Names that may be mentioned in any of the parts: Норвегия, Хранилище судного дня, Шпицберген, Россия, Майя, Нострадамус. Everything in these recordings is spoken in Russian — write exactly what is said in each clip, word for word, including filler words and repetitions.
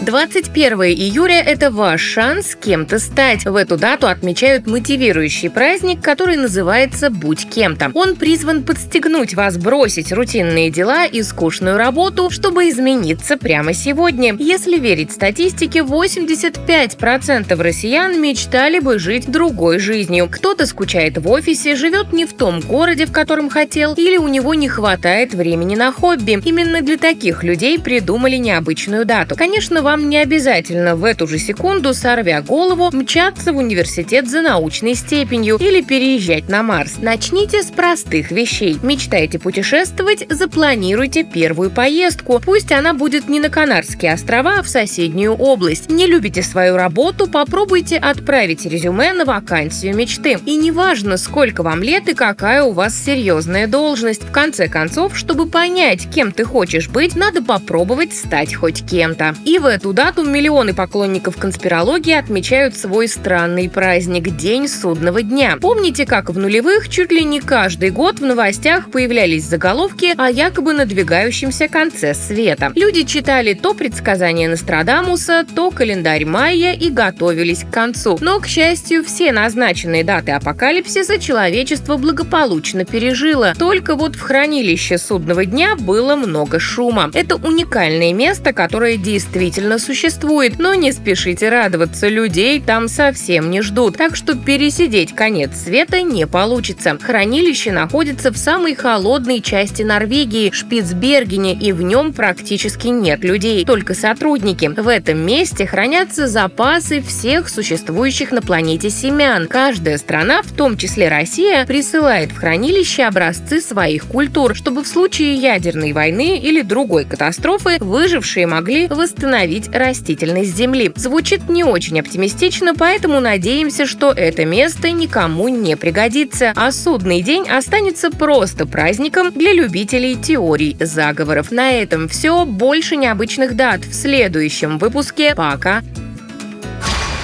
двадцать первое июля – это ваш шанс кем-то стать. В эту дату отмечают мотивирующий праздник, который называется «Будь кем-то». Он призван подстегнуть вас бросить рутинные дела и скучную работу, чтобы измениться прямо сегодня. Если верить статистике, восемьдесят пять процентов россиян мечтали бы жить другой жизнью. Кто-то скучает в офисе, живет не в том городе, в котором хотел, или у него не хватает времени на хобби. Именно для таких людей придумали необычную дату. Конечно, вам Вам не обязательно в эту же секунду, сорвя голову, мчаться в университет за научной степенью или переезжать на Марс. Начните с простых вещей. Мечтаете путешествовать? Запланируйте первую поездку. Пусть она будет не на Канарские острова, а в соседнюю область. Не любите свою работу? Попробуйте отправить резюме на вакансию мечты. И неважно, сколько вам лет и какая у вас серьезная должность. В конце концов, чтобы понять, кем ты хочешь быть, надо попробовать стать хоть кем-то. И в этом В эту дату миллионы поклонников конспирологии отмечают свой странный праздник – День судного дня. Помните, как в нулевых чуть ли не каждый год в новостях появлялись заголовки о якобы надвигающемся конце света? Люди читали то предсказания Нострадамуса, то календарь Майя и готовились к концу. Но, к счастью, все назначенные даты апокалипсиса человечество благополучно пережило. Только вот в хранилище судного дня было много шума. Это уникальное место, которое действительно существует, но не спешите радоваться, людей там совсем не ждут, так что пересидеть конец света не получится. Хранилище находится в самой холодной части Норвегии, Шпицбергене, и в нем практически нет людей, только сотрудники. В этом месте хранятся запасы всех существующих на планете семян. Каждая страна, в том числе Россия, присылает в хранилище образцы своих культур, чтобы в случае ядерной войны или другой катастрофы выжившие могли восстановить растительность земли. Звучит не очень оптимистично, поэтому надеемся, что это место никому не пригодится, а судный день останется просто праздником для любителей теорий заговоров. На этом все. Больше необычных дат в следующем выпуске. Пока!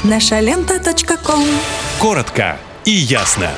наша лента точка ком. Коротко и ясно.